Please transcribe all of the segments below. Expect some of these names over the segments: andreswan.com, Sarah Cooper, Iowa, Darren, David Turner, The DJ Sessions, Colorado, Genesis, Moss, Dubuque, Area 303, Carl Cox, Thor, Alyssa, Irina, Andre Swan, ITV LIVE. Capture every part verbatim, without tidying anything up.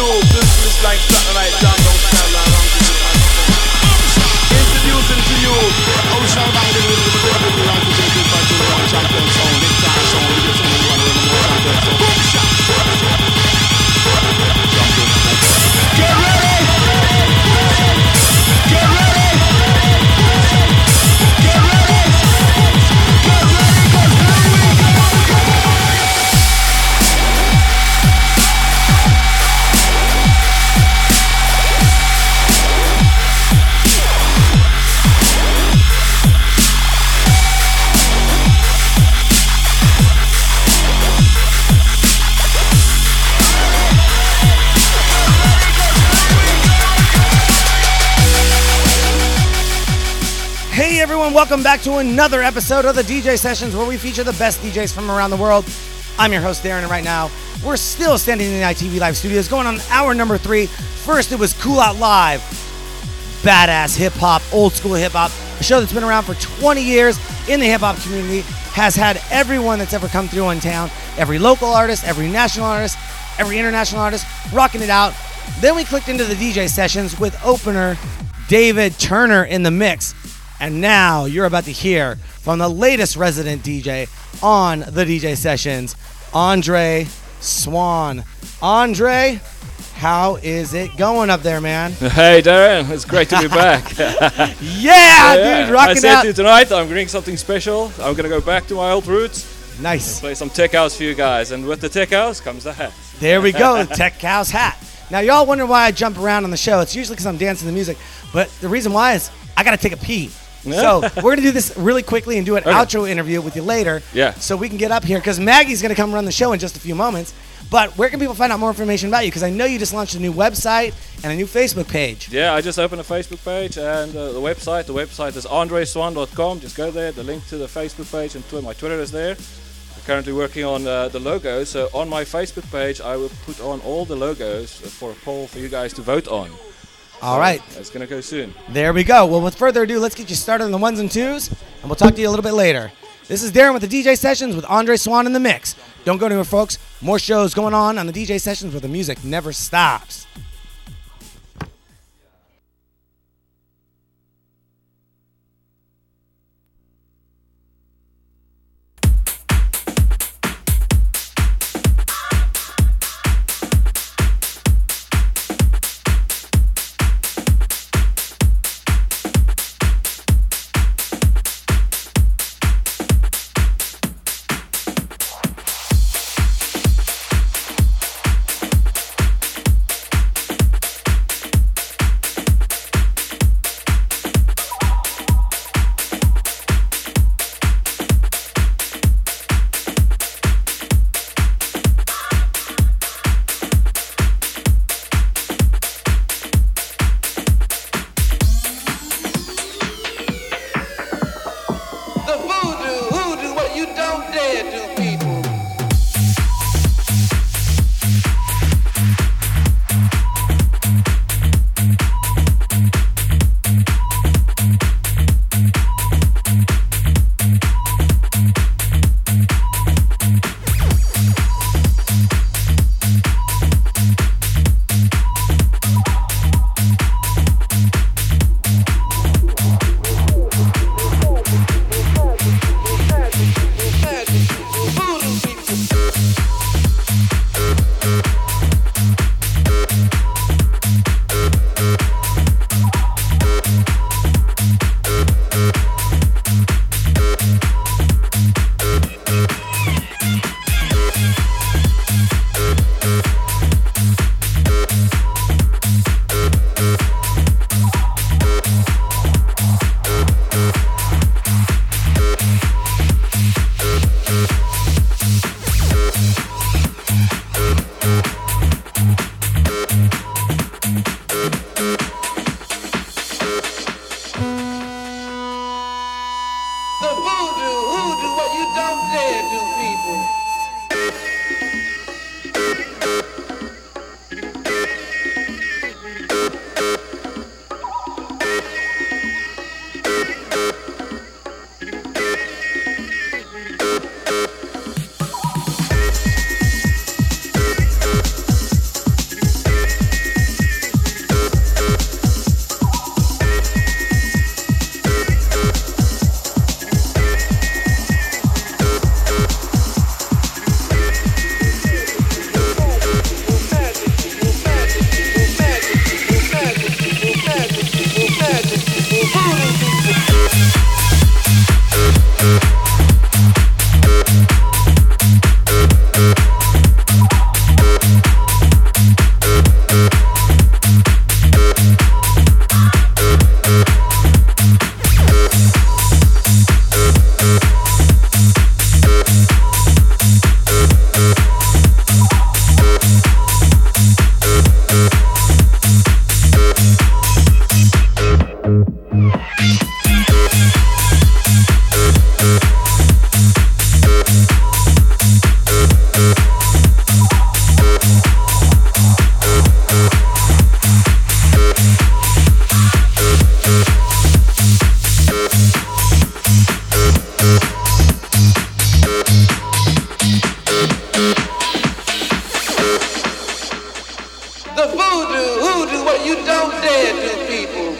fuel business like something like that. Don't sound like I'm just introducing to you. Oh, somebody with the book of the right to take this by the right track. That's on this time, so we get some water in the water. That's a boom shot. Get ready! Get ready! Hey everyone, welcome back to another episode of the D J Sessions, where we feature the best D Js from around the world. I'm your host Darren, and right now we're still standing in the I T V LIVE studios, going on hour number three. First it was Cool Out Live, badass hip-hop, old school hip-hop, a show that's been around for twenty years in the hip-hop community, has had everyone that's ever come through in town, every local artist, every national artist, every international artist, rocking it out. Then we clicked into the D J Sessions with opener David Turner in the mix. And now you're about to hear from the latest resident D J on the D J Sessions, Andre Swan. Andre, how is it going up there, man? Hey, Darren. It's great to be back. yeah, yeah, dude. Rocking out. I said out. to you tonight, I'm doing something special. I'm going to go back to my old roots. Nice. Play some tech house for you guys. And with the tech house comes the hat. There we go. The tech house hat. Now, y'all wonder why I jump around on the show. It's usually because I'm dancing to the music. But the reason why is I got to take a pee. So we're going to do this really quickly and do an okay. outro interview with you later yeah. so we can get up here, because Maggie's going to come run the show in just a few moments. But where can people find out more information about you? Because I know you just launched a new website and a new Facebook page. Yeah, I just opened a Facebook page and uh, the website. The website is andre swan dot com. Just go there. The link to the Facebook page and my Twitter is there. I'm currently working on uh, the logo. So on my Facebook page, I will put on all the logos for a poll for you guys to vote on. All right. That's going to go soon. There we go. Well, with further ado, let's get you started on the ones and twos, and we'll talk to you a little bit later. This is Darren with the D J Sessions with Andre Swan in the mix. Don't go anywhere, folks. More shows going on on the D J Sessions, where the music never stops. do to what you don't dare do, people.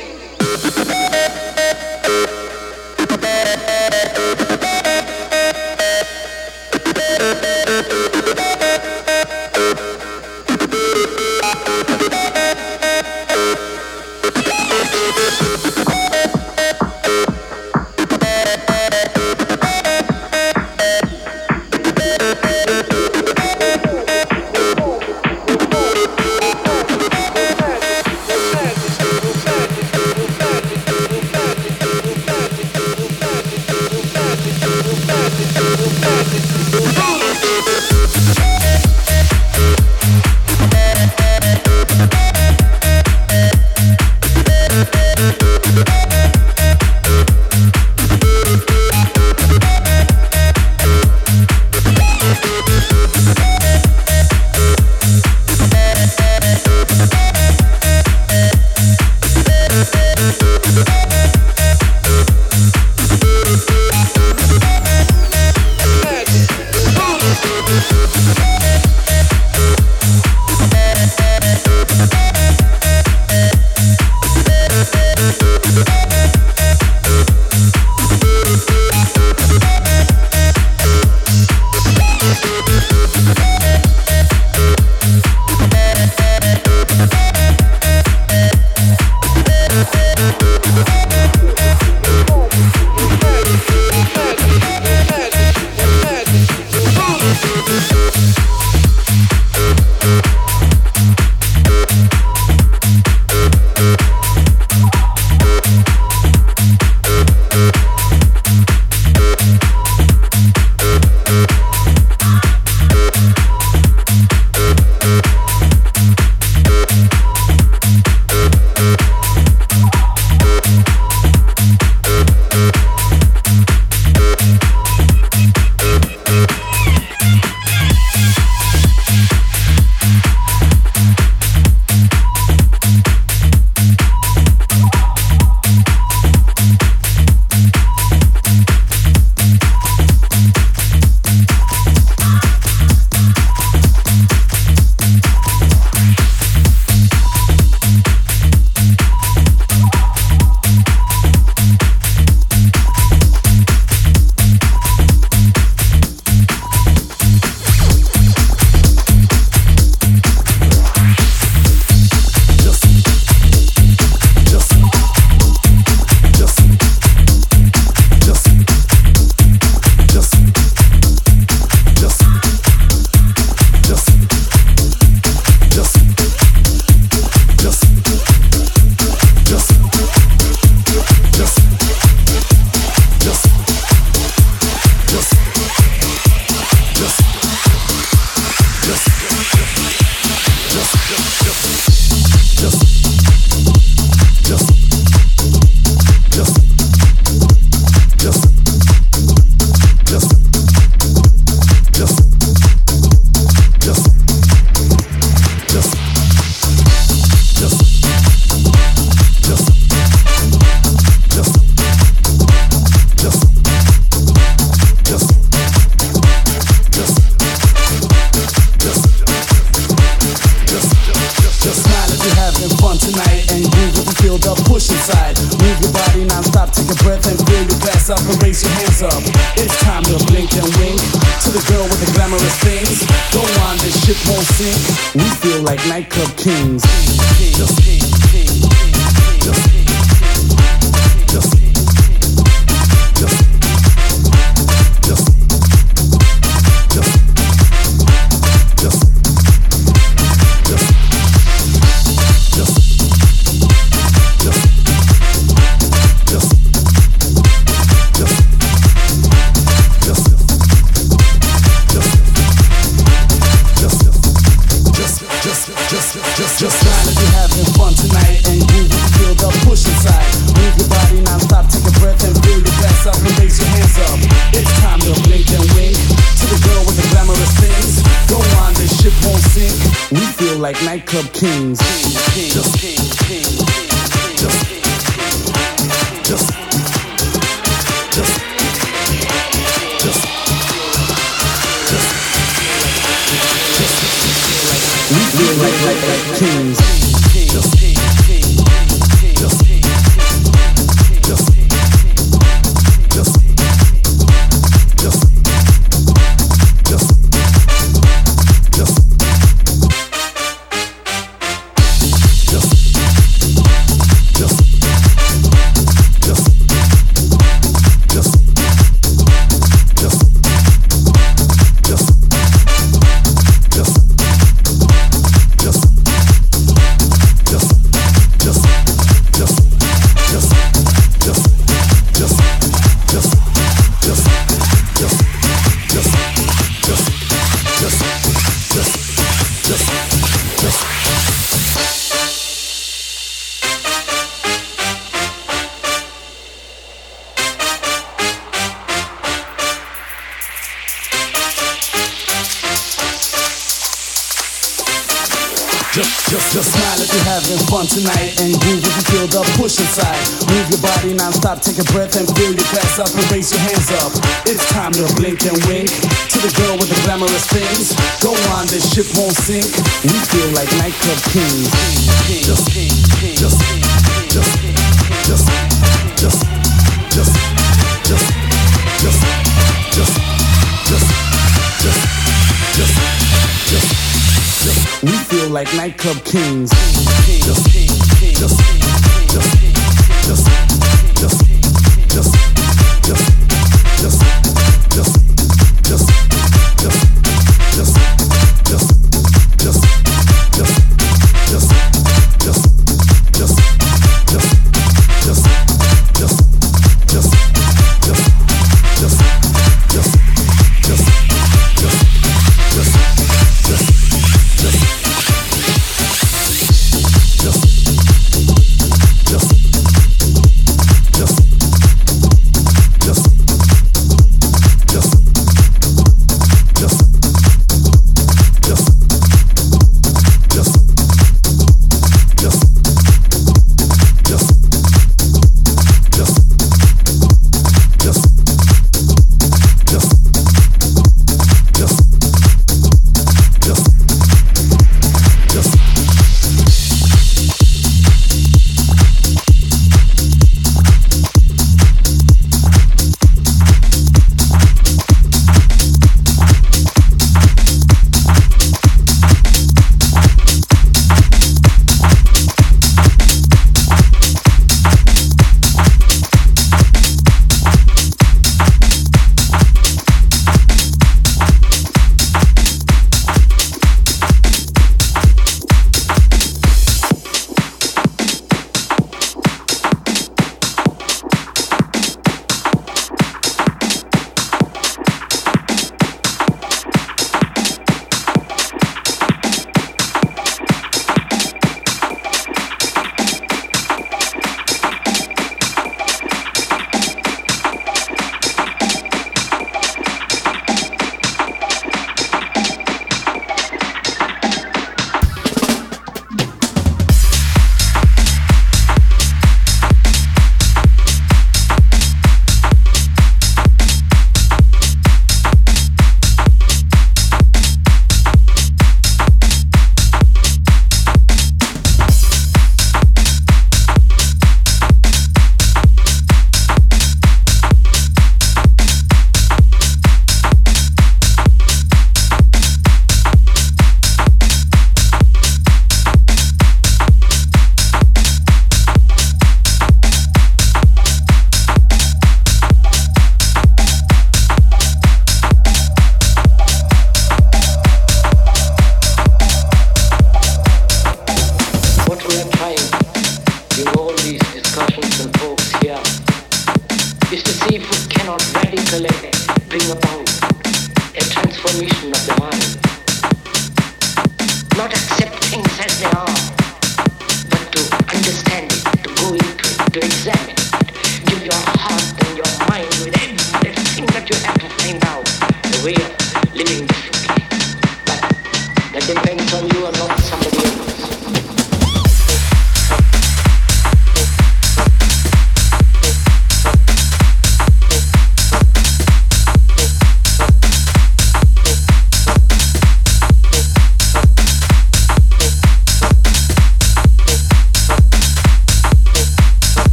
We feel like, like, like kings. having fun tonight and groove if you feel the push inside. Move your body non-stop, take a breath and fill your glass up and raise your hands up. It's time to blink and wink to the girl with the glamorous things. Go on, this ship won't sink. We feel like nightclub kings. Just, just, just, just, just, just, just, just, just, just, just, just, just, just. We feel like nightclub kings. Just, just, just, just, just, just, just, just, just, just, just, just, just, just, just, just, just, just, just, just, just, just, just, just, just, just.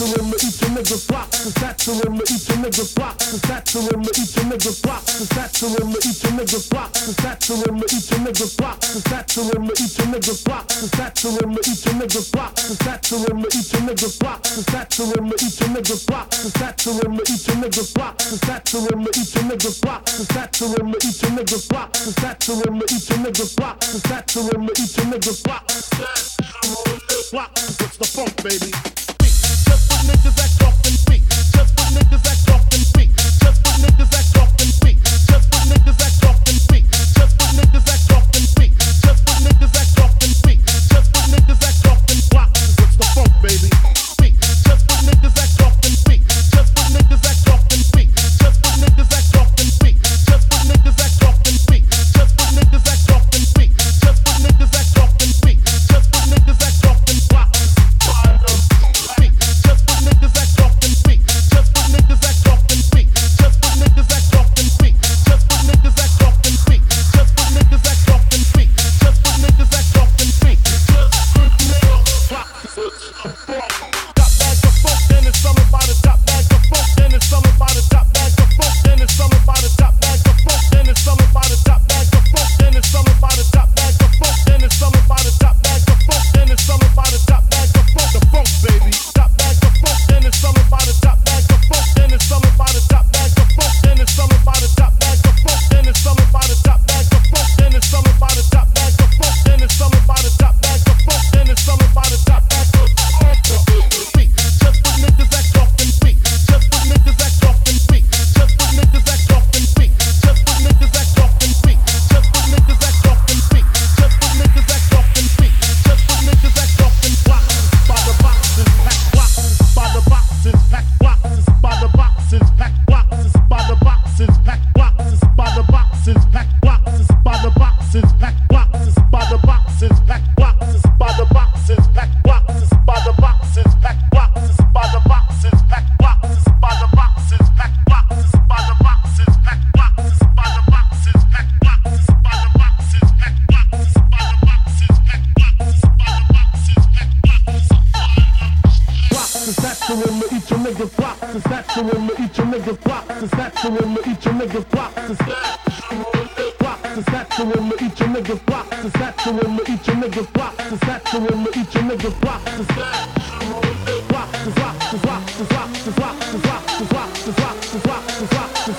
satchel, each nigga flop, the satchel, each nigga flop, the satchel, each nigga flop, the satchel, each nigga flop, the satchel, each nigga flop, the satchel, each nigga flop, the satchel, each nigga flop, the satchel, each nigga flop, the satchel, each nigga flop, the satchel, each nigga flop, the satchel, each nigga flop, the satchel, each nigga flop, the satchel, each nigga flop, the satchel, each nigga flop, the satchel, it's the funk, baby. Just for niggas that talk and speak. Just for niggas that talk and speak. Just for niggas that talk and speak. Just for niggas that talk and speak. Just for niggas that talk and speak. Just for niggas that talk and speak. Just for niggas that talk and block. It's the funk, baby. Speak. Just for niggas that talk and speak. Just for niggas that talk and speak. Just for niggas that talk and speak. Just for niggas that talk and speak. Just for niggas that talk and speak. Just for niggas that talk and speak. Just for niggas that talk and block.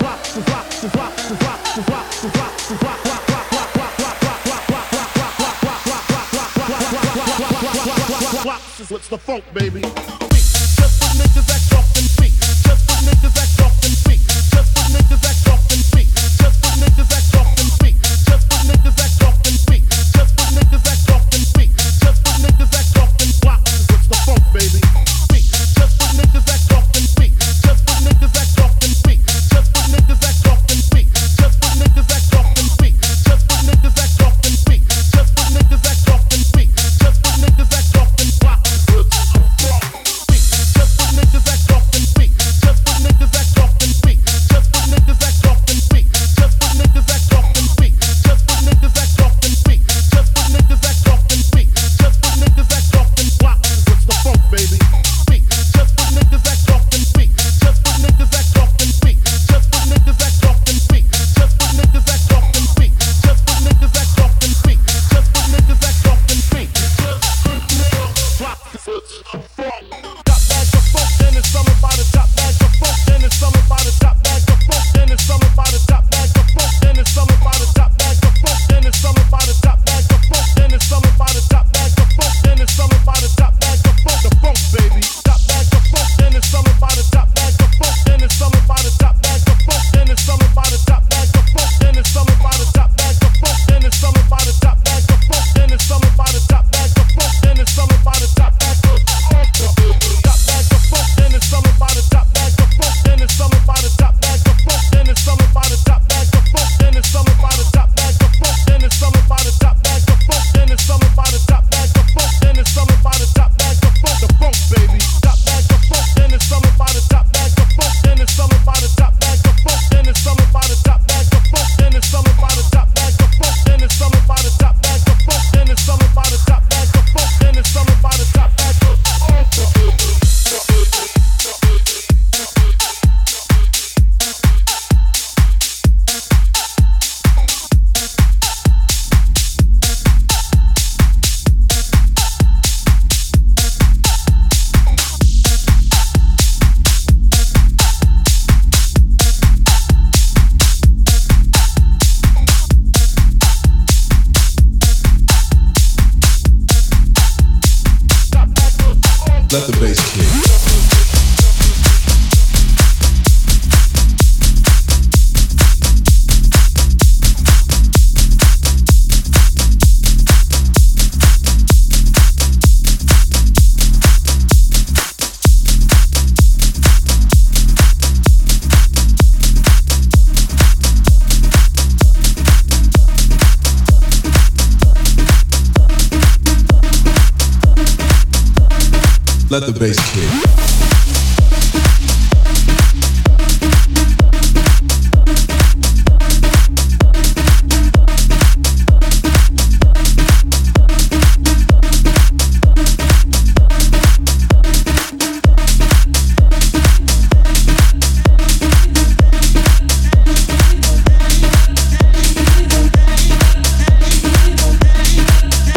It's the funk, baby. Just for niggas that talk and speak. Just for niggas that talk and speak. Just for niggas that talk and speak. Just for niggas that talk and speak. Just for niggas that talk and speak. Just for niggas that talk and speak. Just for niggas that talk and block. It's the funk, baby. Just for niggas that talk and speak. Just for niggas that talk and speak. Just for niggas that talk and speak. Just for niggas that talk and speak. Just for niggas that talk and speak. Just for niggas that talk and speak. Just for niggas that talk and speak. Just for niggas that talk and block. Fuck. Let the bass kick. Let the bass kick. Let the bass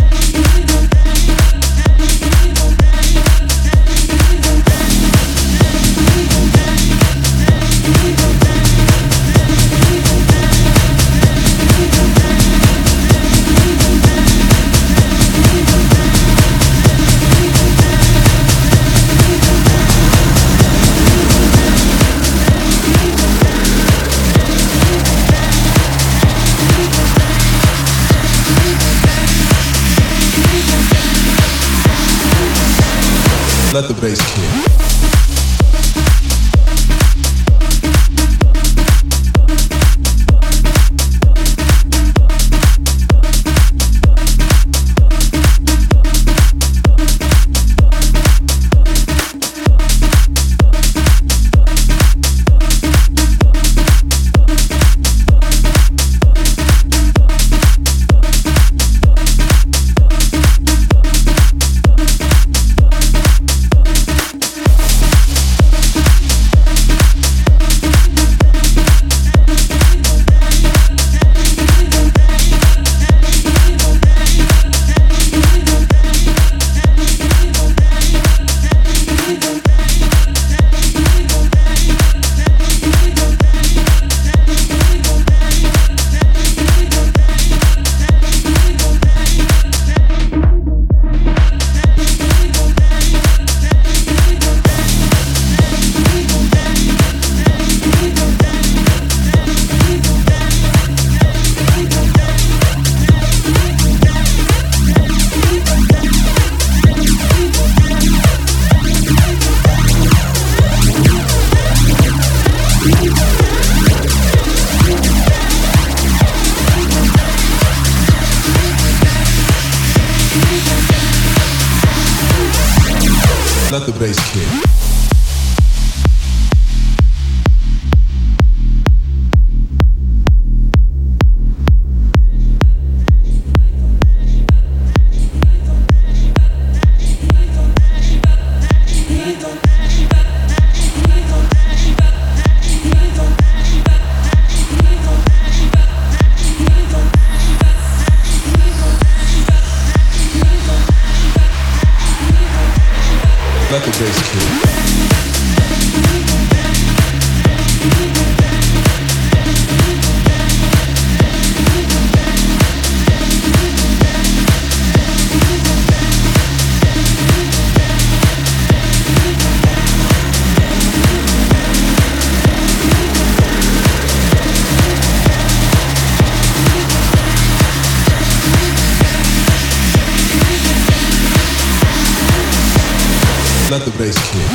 kick. Let the bass kick. Let the bass kick.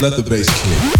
Let the bass kick.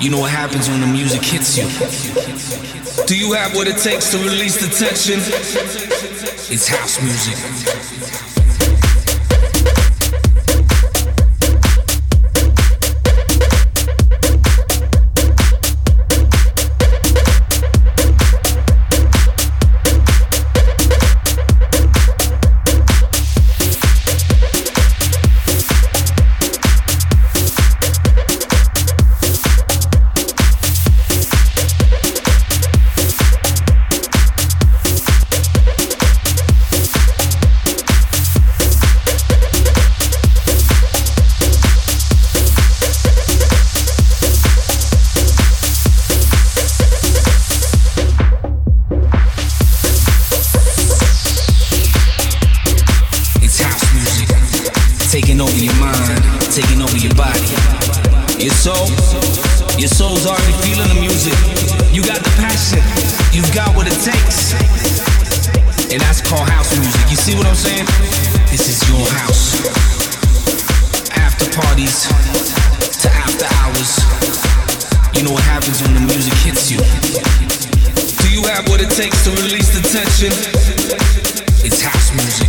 You know what happens when the music hits you. Do you have what it takes to release the tension? It's house music. Your soul, your soul's already feeling the music. You got the passion, you've got what it takes. And that's called house music. You see what I'm saying? This is your house. After parties to after hours. You know what happens when the music hits you. Do you have what it takes to release the tension? It's house music.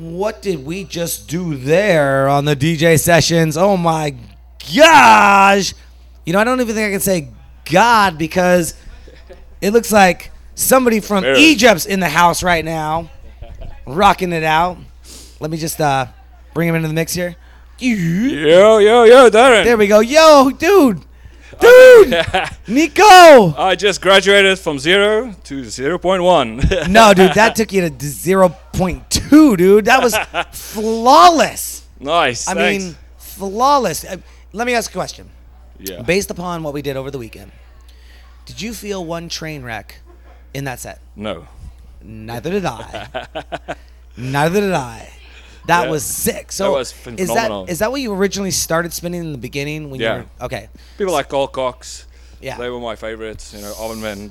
what did we just do there on the D J Sessions? Oh my gosh. You know, I don't even think I can say God because it looks like somebody from Mary. Egypt's in the house right now, rocking it out. Let me just uh, bring him into the mix here. Yo, yo, yo, Darren. There we go. Yo, dude. Dude, Nico! I just graduated from zero to zero point one. No, dude, that took you to zero point two, dude. That was flawless. Nice. I thanks. mean, flawless. Uh, let me ask a question. Yeah. Based upon what we did over the weekend, did you feel one train wreck in that set? No. Neither did I. Neither did I. That yeah. was sick. So that was phenomenal. Is that, is that what you originally started spinning in the beginning? When yeah. You were, okay. People like Carl Cox. Yeah. They were my favorites. You know, Oven Men. Yeah.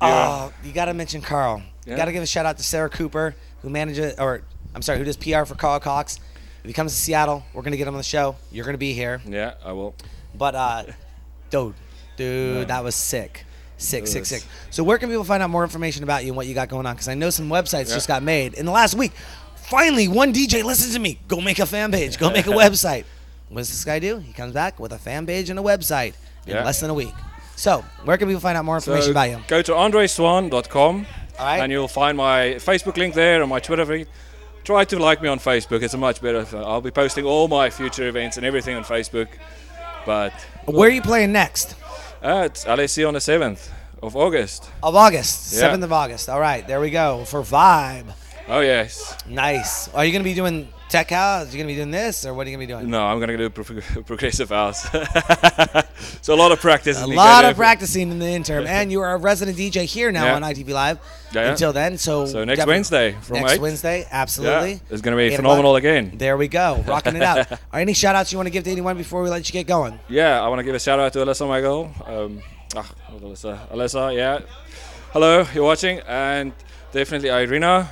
Oh, you got to mention Carl. Yeah. You got to give a shout out to Sarah Cooper, who manages, or I'm sorry, who does P R for Carl Cox. If he comes to Seattle, we're going to get him on the show. You're going to be here. Yeah, I will. But, uh, dude, dude, yeah. that was sick. Sick, sick, sick. So where can people find out more information about you and what you got going on? Because I know some websites yeah. just got made in the last week. Finally, one D J listens to me. Go make a fan page. Go make a website. What does this guy do? He comes back with a fan page and a website in yeah. less than a week. So, where can people find out more information so about you? Go to andre swan dot com, all right, and you'll find my Facebook link there and my Twitter feed. Try to like me on Facebook. It's a much better. I'll be posting all my future events and everything on Facebook. But where are you playing next? Uh, it's L A C on the seventh of August. Of August, yeah. seventh of August. All right, there we go for Vibe. Oh, yes. Nice. Are you going to be doing tech house? Are you going to be doing this? Or what are you going to be doing? No, I'm going to do pro- progressive house. So a lot of practice. A lot of practicing in the interim. And you are a resident D J here now yeah. on I T V Live yeah, yeah. until then. So, so next Wednesday from next eight. Next Wednesday, absolutely. Yeah, it's going to be phenomenal again. There we go. Rocking it out. Are any shout-outs you want to give to anyone before we let you get going? Yeah, I want to give a shout-out to Alyssa, my girl. Um, ah, Alyssa. Alyssa, yeah. Hello, you're watching. And definitely Irina.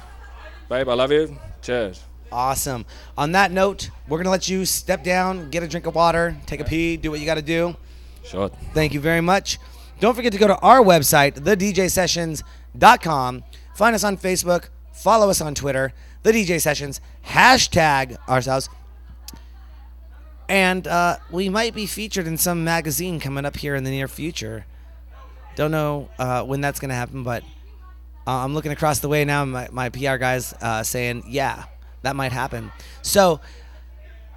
Babe, I love you. Cheers. Awesome. On that note, we're going to let you step down, get a drink of water, take a pee, do what you got to do. Sure. Thank you very much. Don't forget to go to our website, the d j sessions dot com. Find us on Facebook. Follow us on Twitter, The D J Sessions. Hashtag ourselves. And uh, we might be featured in some magazine coming up here in the near future. Don't know uh, when that's going to happen, but... Uh, I'm looking across the way now. My, my P R guy's uh, saying, yeah, that might happen. So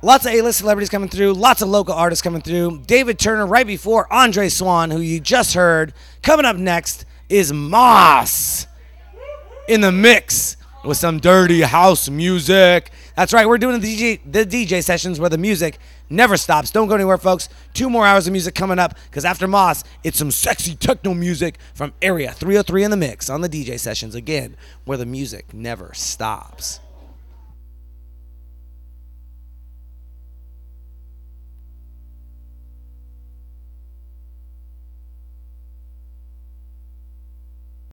lots of A-list celebrities coming through. Lots of local artists coming through. David Turner right before Andre Swan, who you just heard. Coming up next is Moss in the mix with some dirty house music. That's right. We're doing the D J, the D J Sessions where the music never stops. Don't go anywhere, folks. Two more hours of music coming up, because after Moss, it's some sexy techno music from Area three oh three in the mix on the D J Sessions, again, where the music never stops.